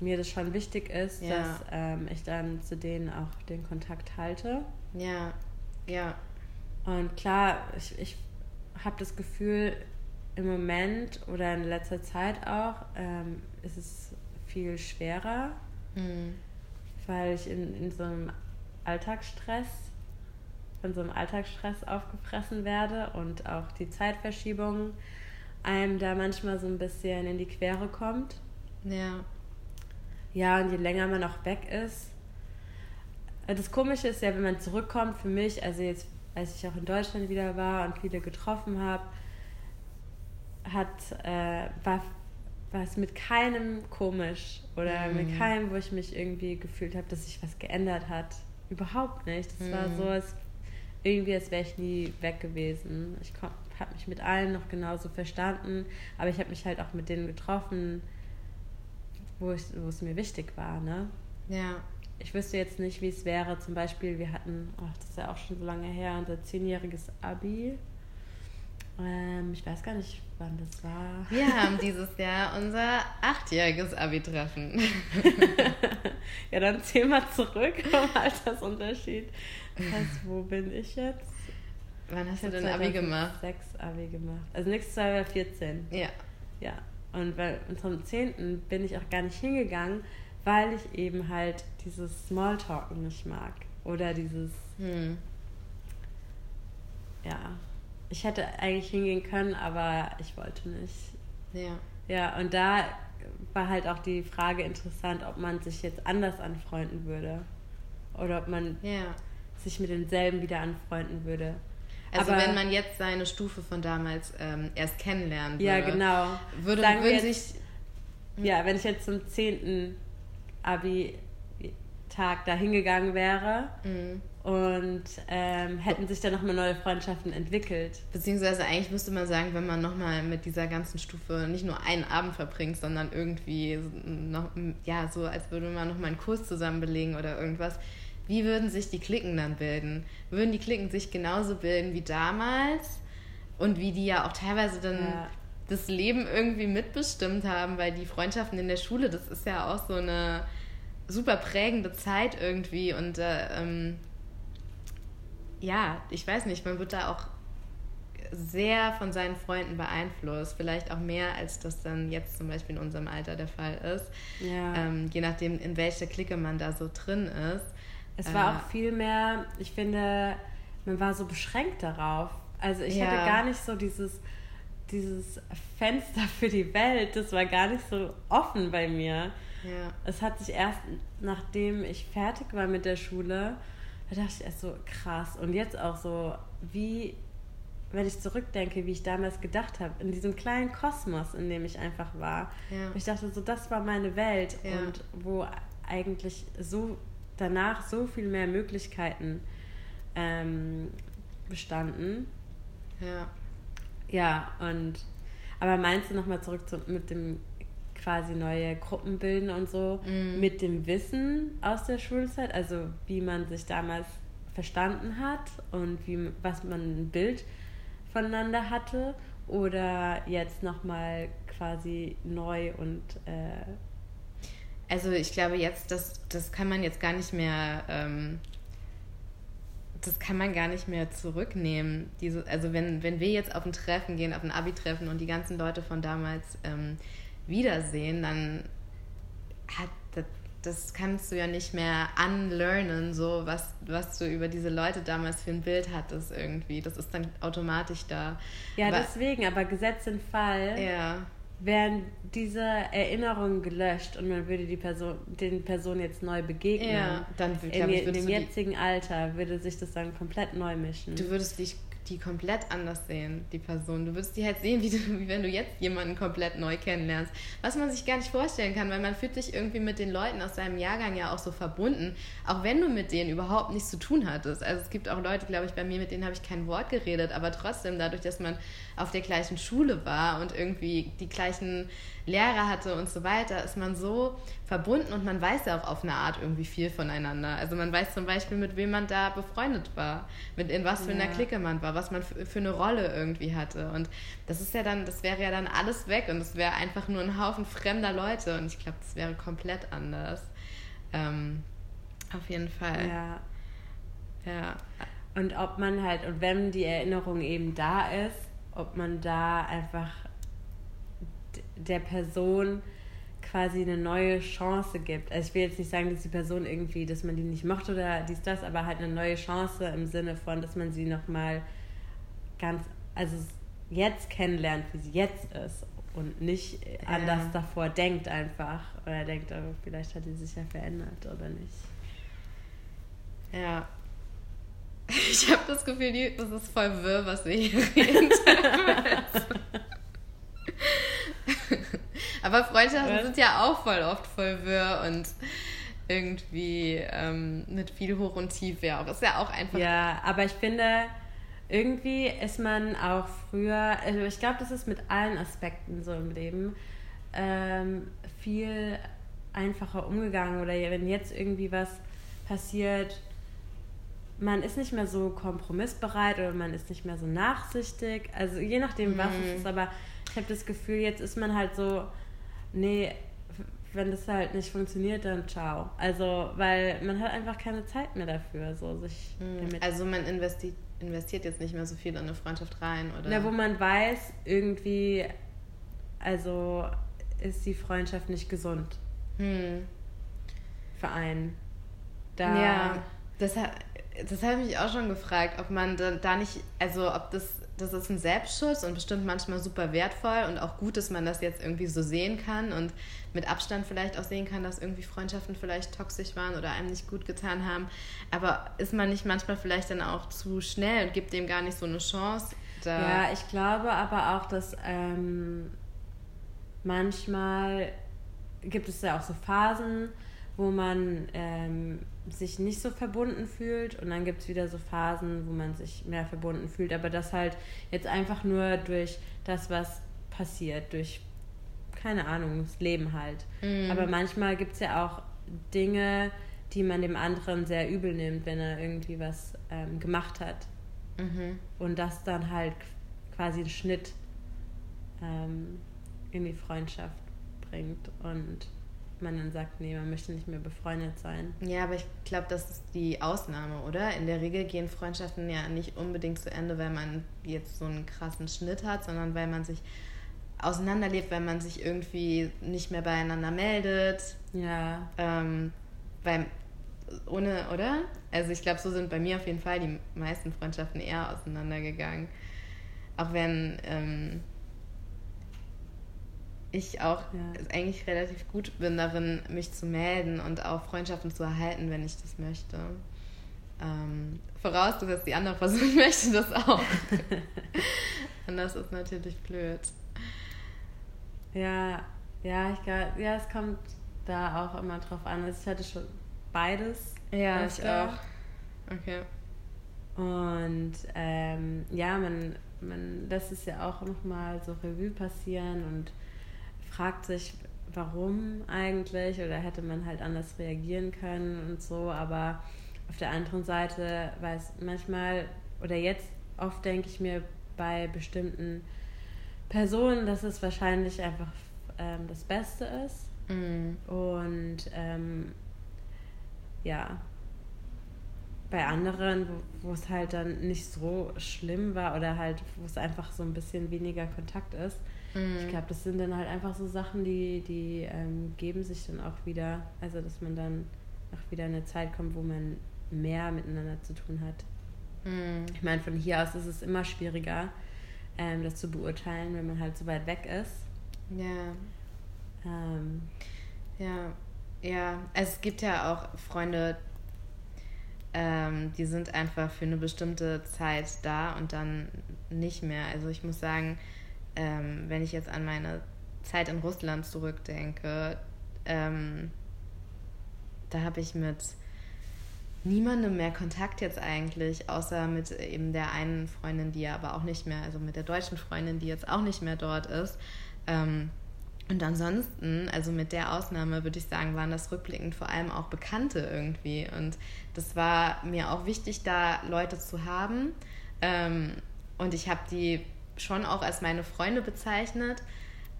mir das schon wichtig ist, yeah. dass ähm, ich dann zu denen auch den Kontakt halte. Ja, yeah. ja. Yeah. Und klar, ich, ich habe das Gefühl, im Moment oder in letzter Zeit auch, ähm, ist es viel schwerer. Mm. Weil ich in, in so einem Alltagsstress, von so einem Alltagsstress aufgefressen werde und auch die Zeitverschiebung einem da manchmal so ein bisschen in die Quere kommt. Ja. Ja, und je länger man auch weg ist. Das Komische ist ja, wenn man zurückkommt, für mich, also jetzt, als ich auch in Deutschland wieder war und viele getroffen habe, hat, äh, war war es mit keinem komisch oder mm. mit keinem, wo ich mich irgendwie gefühlt habe, dass sich was geändert hat. Überhaupt nicht. Das mm. war so, als, irgendwie als wäre ich nie weg gewesen. Ich habe mich mit allen noch genauso verstanden, aber ich habe mich halt auch mit denen getroffen, wo ich, wo es mir wichtig war. Ne? Ja. Ich wüsste jetzt nicht, wie es wäre. Zum Beispiel, wir hatten, oh, das ist ja auch schon so lange her, unser zehnjähriges Abi. Ähm, ich weiß gar nicht, wann das war. Wir haben dieses Jahr unser achtjähriges Abi-Treffen. Ja, dann zähl mal zurück vom Altersunterschied. Das heißt, wo bin ich jetzt? Wann hast du denn Abi gemacht? sechs Abi gemacht. Also nächstes Jahr war vierzehn. Ja. Ja. Und bei unserem zehnten bin ich auch gar nicht hingegangen, weil ich eben halt dieses Smalltalken nicht mag. Oder dieses... Hm. Ja... Ich hätte eigentlich hingehen können, aber ich wollte nicht. Ja. Ja, und da war halt auch die Frage interessant, ob man sich jetzt anders anfreunden würde. Oder ob man ja. sich mit denselben wieder anfreunden würde. Also aber, wenn man jetzt seine Stufe von damals ähm, erst kennenlernen würde. Ja, genau. Würde, sagen würden jetzt, sich, hm. Ja, wenn ich jetzt zum zehnten Abi-Tag da hingegangen wäre... Mhm. Und ähm, hätten sich dann nochmal neue Freundschaften entwickelt. Beziehungsweise eigentlich müsste man sagen, wenn man nochmal mit dieser ganzen Stufe nicht nur einen Abend verbringt, sondern irgendwie noch, ja, so als würde man nochmal einen Kurs zusammen belegen oder irgendwas. Wie würden sich die Cliquen dann bilden? Würden die Cliquen sich genauso bilden wie damals? Und wie die ja auch teilweise dann ja. das Leben irgendwie mitbestimmt haben, weil die Freundschaften in der Schule, das ist ja auch so eine super prägende Zeit irgendwie und äh, ähm, ja, ich weiß nicht, man wird da auch sehr von seinen Freunden beeinflusst. Vielleicht auch mehr, als das dann jetzt zum Beispiel in unserem Alter der Fall ist. Ja. Ähm, je nachdem, in welcher Clique man da so drin ist. Es war äh, auch viel mehr, ich finde, man war so beschränkt darauf. Also ich ja. hatte gar nicht so dieses, dieses Fenster für die Welt, das war gar nicht so offen bei mir. Ja. Es hat sich erst, nachdem ich fertig war mit der Schule... Da dachte ich erst so, krass. Und jetzt auch so, wie, wenn ich zurückdenke, wie ich damals gedacht habe, in diesem kleinen Kosmos, in dem ich einfach war. Ja. Ich dachte so, das war meine Welt. Ja. Und wo eigentlich so danach so viel mehr Möglichkeiten ähm, bestanden. Ja. Ja, und, aber meinst du nochmal zurück zu, mit dem quasi neue Gruppen bilden und so, mm. mit dem Wissen aus der Schulzeit, also wie man sich damals verstanden hat und wie was man ein Bild voneinander hatte oder jetzt nochmal quasi neu und... Äh also ich glaube jetzt, das, das kann man jetzt gar nicht mehr ähm, das kann man gar nicht mehr zurücknehmen. Diese, also wenn, wenn wir jetzt auf ein Treffen gehen, auf ein Abi-Treffen und die ganzen Leute von damals ähm, wiedersehen, dann hat das, das kannst du ja nicht mehr unlearnen, so was, was du über diese Leute damals für ein Bild hattest irgendwie. Das ist dann automatisch da. Ja, aber, deswegen, aber Gesetz im Fall ja. werden diese Erinnerungen gelöscht und man würde die Person, den Personen jetzt neu begegnen. Ja, dann glaub, in, ich in dem jetzigen die, Alter würde sich das dann komplett neu mischen. Du würdest dich die komplett anders sehen, die Person. Du würdest die halt sehen, wie, du, wie wenn du jetzt jemanden komplett neu kennenlernst. Was man sich gar nicht vorstellen kann, weil man fühlt sich irgendwie mit den Leuten aus seinem Jahrgang ja auch so verbunden, auch wenn du mit denen überhaupt nichts zu tun hattest. Also es gibt auch Leute, glaube ich, bei mir, mit denen habe ich kein Wort geredet, aber trotzdem, dadurch, dass man auf der gleichen Schule war und irgendwie die gleichen Lehrer hatte und so weiter, ist man so verbunden und man weiß ja auch auf eine Art irgendwie viel voneinander. Also man weiß zum Beispiel, mit wem man da befreundet war, mit in was für einer Clique man war, was man für eine Rolle irgendwie hatte. Und das ist ja dann, das wäre ja dann alles weg und es wäre einfach nur ein Haufen fremder Leute und ich glaube, das wäre komplett anders. Ähm, auf jeden Fall. Ja. Ja. Und ob man halt, und wenn die Erinnerung eben da ist, ob man da einfach der Person quasi eine neue Chance gibt. Also ich will jetzt nicht sagen, dass die Person irgendwie, dass man die nicht mochte oder dies, das, aber halt eine neue Chance im Sinne von, dass man sie nochmal ganz, also jetzt kennenlernt, wie sie jetzt ist und nicht an das ja. davor denkt einfach oder denkt, oh, vielleicht hat sie sich ja verändert oder nicht. Ja. Ich habe das Gefühl, das ist voll wirr, was wir hier reden. Aber Freundschaften sind ja auch voll oft voll wirr und irgendwie ähm, mit viel Hoch und Tief ja auch. Ist ja auch einfach. Ja, aber ich finde, irgendwie ist man auch früher, also ich glaube, das ist mit allen Aspekten so im Leben ähm, viel einfacher umgegangen. Oder wenn jetzt irgendwie was passiert, man ist nicht mehr so kompromissbereit oder man ist nicht mehr so nachsichtig. Also je nachdem, was mhm. es ist, aber ich habe das Gefühl, jetzt ist man halt so, nee, wenn das halt nicht funktioniert, dann ciao. Also, weil man hat einfach keine Zeit mehr dafür, so sich mhm. damit. Also man investi- investiert jetzt nicht mehr so viel in eine Freundschaft rein, oder? Na, wo man weiß, irgendwie, also ist die Freundschaft nicht gesund. Mhm. Für einen. Da ja, das, das habe ich mich auch schon gefragt, ob man da, da nicht, also ob das, das ist ein Selbstschutz und bestimmt manchmal super wertvoll und auch gut, dass man das jetzt irgendwie so sehen kann und mit Abstand vielleicht auch sehen kann, dass irgendwie Freundschaften vielleicht toxisch waren oder einem nicht gut getan haben. Aber ist man nicht manchmal vielleicht dann auch zu schnell und gibt dem gar nicht so eine Chance? Da ja, ich glaube aber auch, dass ähm, manchmal gibt es ja auch so Phasen, wo man ähm, sich nicht so verbunden fühlt und dann gibt es wieder so Phasen, wo man sich mehr verbunden fühlt, aber das halt jetzt einfach nur durch das, was passiert, durch, keine Ahnung, das Leben halt. Mhm. Aber manchmal gibt es ja auch Dinge, die man dem anderen sehr übel nimmt, wenn er irgendwie was ähm, gemacht hat. Mhm. Und das dann halt quasi einen Schnitt ähm, in die Freundschaft bringt und man dann sagt, nee, man möchte nicht mehr befreundet sein. Ja, aber ich glaube, das ist die Ausnahme, oder? In der Regel gehen Freundschaften ja nicht unbedingt zu Ende, weil man jetzt so einen krassen Schnitt hat, sondern weil man sich auseinanderlebt, weil man sich irgendwie nicht mehr beieinander meldet. Ja. Ähm, weil, ohne, oder? Also ich glaube, so sind bei mir auf jeden Fall die meisten Freundschaften eher auseinandergegangen. Auch wenn ähm, ich auch ja. eigentlich relativ gut bin darin, mich zu melden und auch Freundschaften zu erhalten, wenn ich das möchte. Ähm, vorausgesetzt, die andere Person möchte das auch. Und das ist natürlich blöd. Ja, ja, ich glaub, ja, es kommt da auch immer drauf an. Also ich hatte schon beides. Ja, öfter. Ich auch. Okay. Und ähm, ja, man, man lässt es ja auch nochmal so Revue passieren und fragt sich, warum eigentlich oder hätte man halt anders reagieren können und so, aber auf der anderen Seite weiß manchmal oder jetzt oft denke ich mir bei bestimmten Personen, dass es wahrscheinlich einfach ähm, das Beste ist mhm. und ähm, ja, bei anderen, wo, wo es halt dann nicht so schlimm war oder halt, wo es einfach so ein bisschen weniger Kontakt ist. Mhm. Ich glaube, das sind dann halt einfach so Sachen, die, die ähm, geben sich dann auch wieder, also dass man dann auch wieder eine Zeit kommt, wo man mehr miteinander zu tun hat. Mhm. Ich meine, von hier aus ist es immer schwieriger, ähm, das zu beurteilen, wenn man halt so weit weg ist. Ja. Ähm, ja, ja. Also es gibt ja auch Freunde, ähm, die sind einfach für eine bestimmte Zeit da und dann nicht mehr. Also ich muss sagen, ähm, wenn ich jetzt an meine Zeit in Russland zurückdenke, ähm, da habe ich mit niemandem mehr Kontakt jetzt eigentlich, außer mit eben der einen Freundin, die ja aber auch nicht mehr, also mit der deutschen Freundin, die jetzt auch nicht mehr dort ist. Ähm, und ansonsten, also mit der Ausnahme, würde ich sagen, waren das rückblickend vor allem auch Bekannte irgendwie. Und das war mir auch wichtig, da Leute zu haben. Ähm, und ich habe die schon auch als meine Freunde bezeichnet.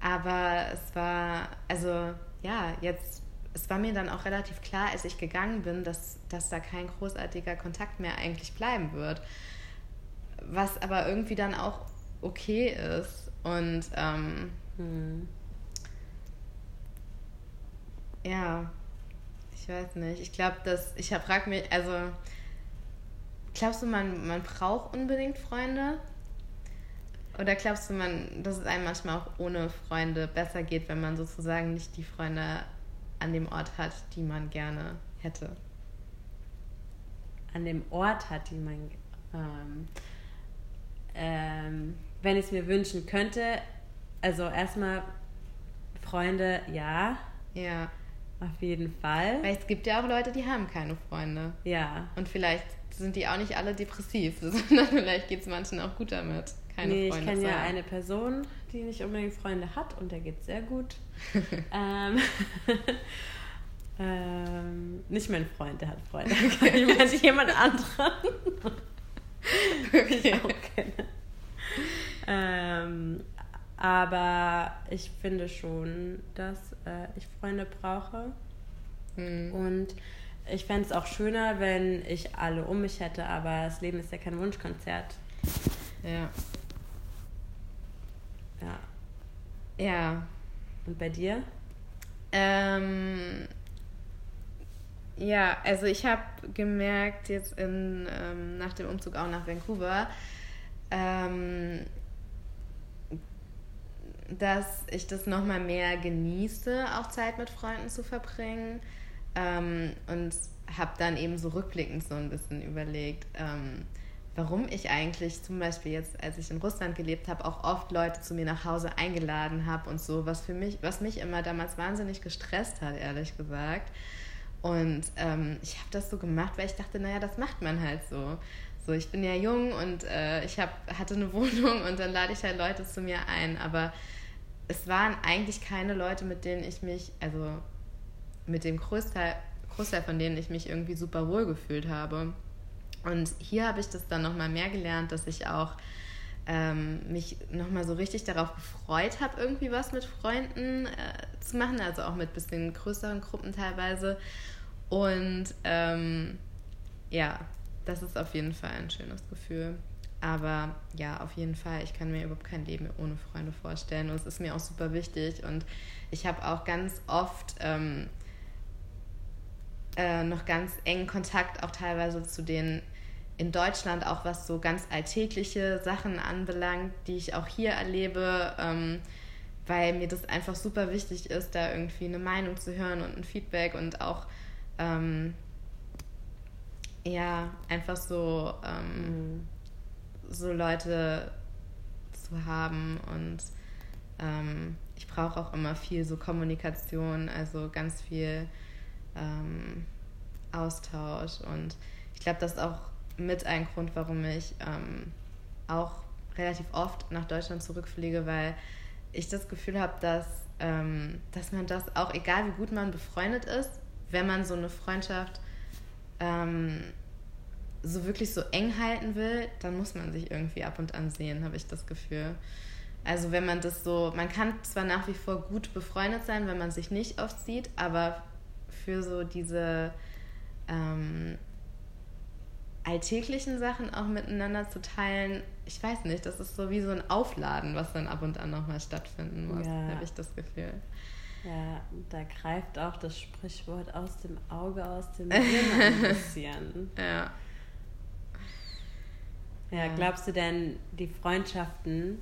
Aber es war, also ja, jetzt, es war mir dann auch relativ klar, als ich gegangen bin, dass, dass da kein großartiger Kontakt mehr eigentlich bleiben wird. Was aber irgendwie dann auch okay ist. Und ähm, hm. ja, ich weiß nicht. Ich glaube, dass ich frage mich, also glaubst du, man, man braucht unbedingt Freunde? Oder glaubst du, man, dass es einem manchmal auch ohne Freunde besser geht, wenn man sozusagen nicht die Freunde an dem Ort hat, die man gerne hätte? An dem Ort hat, die man ähm, ähm wenn ich es mir wünschen könnte, also erstmal Freunde, ja. Ja. Auf jeden Fall. Weil es gibt ja auch Leute, die haben keine Freunde. Ja. Und vielleicht sind die auch nicht alle depressiv, sondern vielleicht geht es manchen auch gut damit, keine nee, Freunde zu haben. Ich kenne ja eine Person, die nicht unbedingt Freunde hat und der geht es sehr gut. ähm, ähm, nicht mein Freund, der hat Freunde. Ich meine jemand anderen. Okay. Ich auch kenne. Ähm, aber ich finde schon, dass äh, ich Freunde brauche. Mhm. Und ich fände es auch schöner, wenn ich alle um mich hätte, aber das Leben ist ja kein Wunschkonzert. Ja. Ja. Ja. Und bei dir? Ähm, ja, also ich habe gemerkt, jetzt in, ähm, nach dem Umzug auch nach Vancouver, ähm, dass ich das nochmal mehr genieße, auch Zeit mit Freunden zu verbringen, ähm, und habe dann eben so rückblickend so ein bisschen überlegt, ähm, warum ich eigentlich zum Beispiel jetzt, als ich in Russland gelebt habe, auch oft Leute zu mir nach Hause eingeladen habe und so, was für mich, was mich immer damals wahnsinnig gestresst hat, ehrlich gesagt. Und ähm, ich habe das so gemacht, weil ich dachte, naja, das macht man halt so. So, ich bin ja jung und äh, ich hab, hatte eine Wohnung und dann lade ich halt Leute zu mir ein, aber es waren eigentlich keine Leute, mit denen ich mich, also mit dem Großteil, Großteil von denen ich mich irgendwie super wohl gefühlt habe. Und hier habe ich das dann nochmal mehr gelernt, dass ich auch ähm, mich nochmal so richtig darauf gefreut habe, irgendwie was mit Freunden äh, zu machen, also auch mit bisschen größeren Gruppen teilweise. Und ähm, ja, das ist auf jeden Fall ein schönes Gefühl. Aber ja, auf jeden Fall, ich kann mir überhaupt kein Leben ohne Freunde vorstellen. Und es ist mir auch super wichtig. Und ich habe auch ganz oft ähm, äh, noch ganz engen Kontakt auch teilweise zu denen in Deutschland, auch was so ganz alltägliche Sachen anbelangt, die ich auch hier erlebe, ähm, weil mir das einfach super wichtig ist, da irgendwie eine Meinung zu hören und ein Feedback und auch... Ähm, Ja, einfach so, ähm, mhm. so Leute zu haben und ähm, ich brauche auch immer viel so Kommunikation, also ganz viel ähm, Austausch, und ich glaube, das ist auch mit ein Grund, warum ich ähm, auch relativ oft nach Deutschland zurückfliege, weil ich das Gefühl habe, dass, ähm, dass man das auch, egal wie gut man befreundet ist, wenn man so eine Freundschaft so wirklich so eng halten will, dann muss man sich irgendwie ab und an sehen, habe ich das Gefühl. Also wenn man das so, man kann zwar nach wie vor gut befreundet sein, wenn man sich nicht oft sieht, aber für so diese ähm, alltäglichen Sachen auch miteinander zu teilen, ich weiß nicht, das ist so wie so ein Aufladen, was dann ab und an nochmal stattfinden muss, ja. habe ich das Gefühl. Ja, da greift auch das Sprichwort aus dem Auge, aus dem Hirn ein bisschen. Ja. Ja, glaubst du denn, die Freundschaften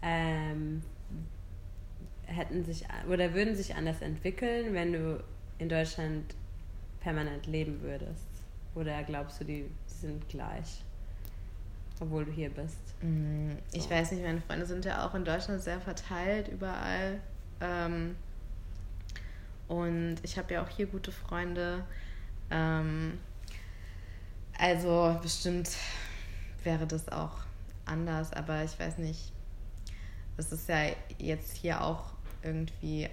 ähm, hätten sich oder würden sich anders entwickeln, wenn du in Deutschland permanent leben würdest? Oder glaubst du, die sind gleich, obwohl du hier bist? Mhm. So. Ich weiß nicht, meine Freunde sind ja auch in Deutschland sehr verteilt, überall. Ähm, und ich habe ja auch hier gute Freunde. Ähm, also bestimmt wäre das auch anders, aber ich weiß nicht. Es ist ja jetzt hier auch irgendwie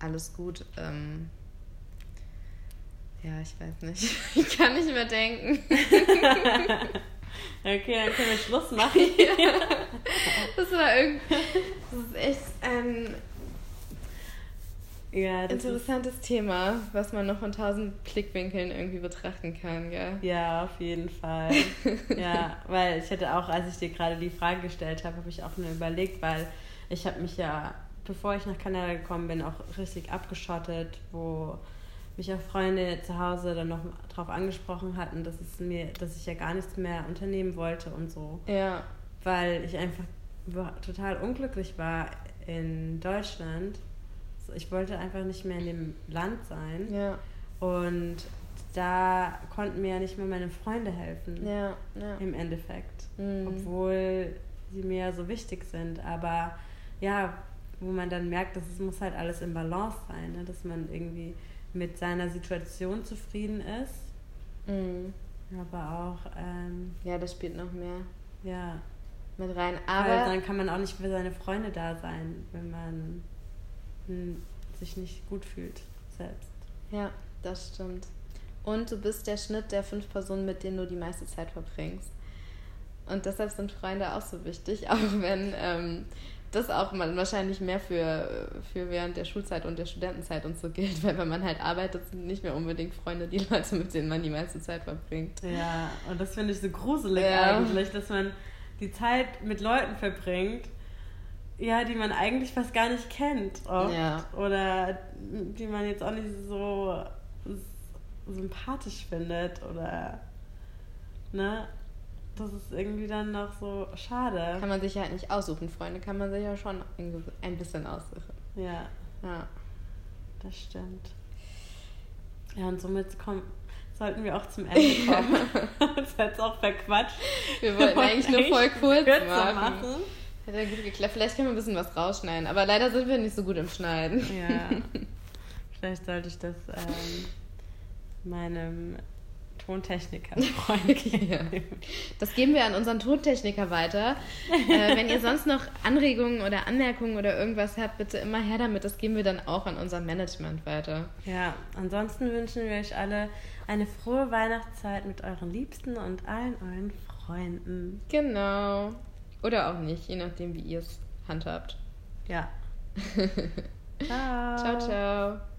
alles gut. Ähm, Ja, ich weiß nicht. Ich kann nicht mehr denken. Okay, dann können wir Schluss machen. Ja. Das war irgendwie... Das ist echt ein ja, das interessantes ist... Thema, was man noch von tausend Blickwinkeln irgendwie betrachten kann, gell? Ja, auf jeden Fall. Ja, weil ich hatte auch, als ich dir gerade die Frage gestellt habe, habe ich auch nur überlegt, weil ich habe mich ja, bevor ich nach Kanada gekommen bin, auch richtig abgeschottet, wo... mich auch Freunde zu Hause dann noch drauf angesprochen hatten, dass es mir, dass ich ja gar nichts mehr unternehmen wollte und so. Ja. Weil ich einfach total unglücklich war in Deutschland. Ich wollte einfach nicht mehr in dem Land sein. Ja. Und da konnten mir ja nicht mehr meine Freunde helfen. Ja, ja. Im Endeffekt. Mhm. Obwohl sie mir ja so wichtig sind. Aber ja, wo man dann merkt, dass es muss halt alles im Balance sein, ne? Dass man irgendwie mit seiner Situation zufrieden ist, mhm. aber auch ähm, ja, das spielt noch mehr ja mit rein, aber weil dann kann man auch nicht für seine Freunde da sein, wenn man mh, sich nicht gut fühlt selbst. Ja, das stimmt. Und du bist der Schnitt der fünf Personen, mit denen du die meiste Zeit verbringst, und deshalb sind Freunde auch so wichtig, auch wenn ähm, das auch mal wahrscheinlich mehr für, für während der Schulzeit und der Studentenzeit und so gilt, weil wenn man halt arbeitet, sind nicht mehr unbedingt Freunde die Leute, mit denen man die meiste Zeit verbringt. Ja, und das finde ich so gruselig ja. eigentlich, dass man die Zeit mit Leuten verbringt, ja, die man eigentlich fast gar nicht kennt oft ja. oder die man jetzt auch nicht so sympathisch findet oder, ne? Das ist irgendwie dann noch so schade. Kann man sich halt nicht aussuchen, Freunde. Kann man sich ja schon ein bisschen aussuchen. Ja. Ja. Das stimmt. Ja, und somit kommen, sollten wir auch zum Ende kommen. Das ist jetzt auch verquatscht. Wir wollten wir eigentlich nur voll kurz machen. machen. Hat ja gut geklappt. Vielleicht können wir ein bisschen was rausschneiden. Aber leider sind wir nicht so gut im Schneiden. Ja. Vielleicht sollte ich das ähm, meinem... Tontechniker. Ja. Das geben wir an unseren Tontechniker weiter. Äh, wenn ihr sonst noch Anregungen oder Anmerkungen oder irgendwas habt, bitte immer her damit. Das geben wir dann auch an unser Management weiter. Ja, ansonsten wünschen wir euch alle eine frohe Weihnachtszeit mit euren Liebsten und allen euren Freunden. Genau. Oder auch nicht, je nachdem, wie ihr es handhabt. Ja. Ciao. Ciao, ciao.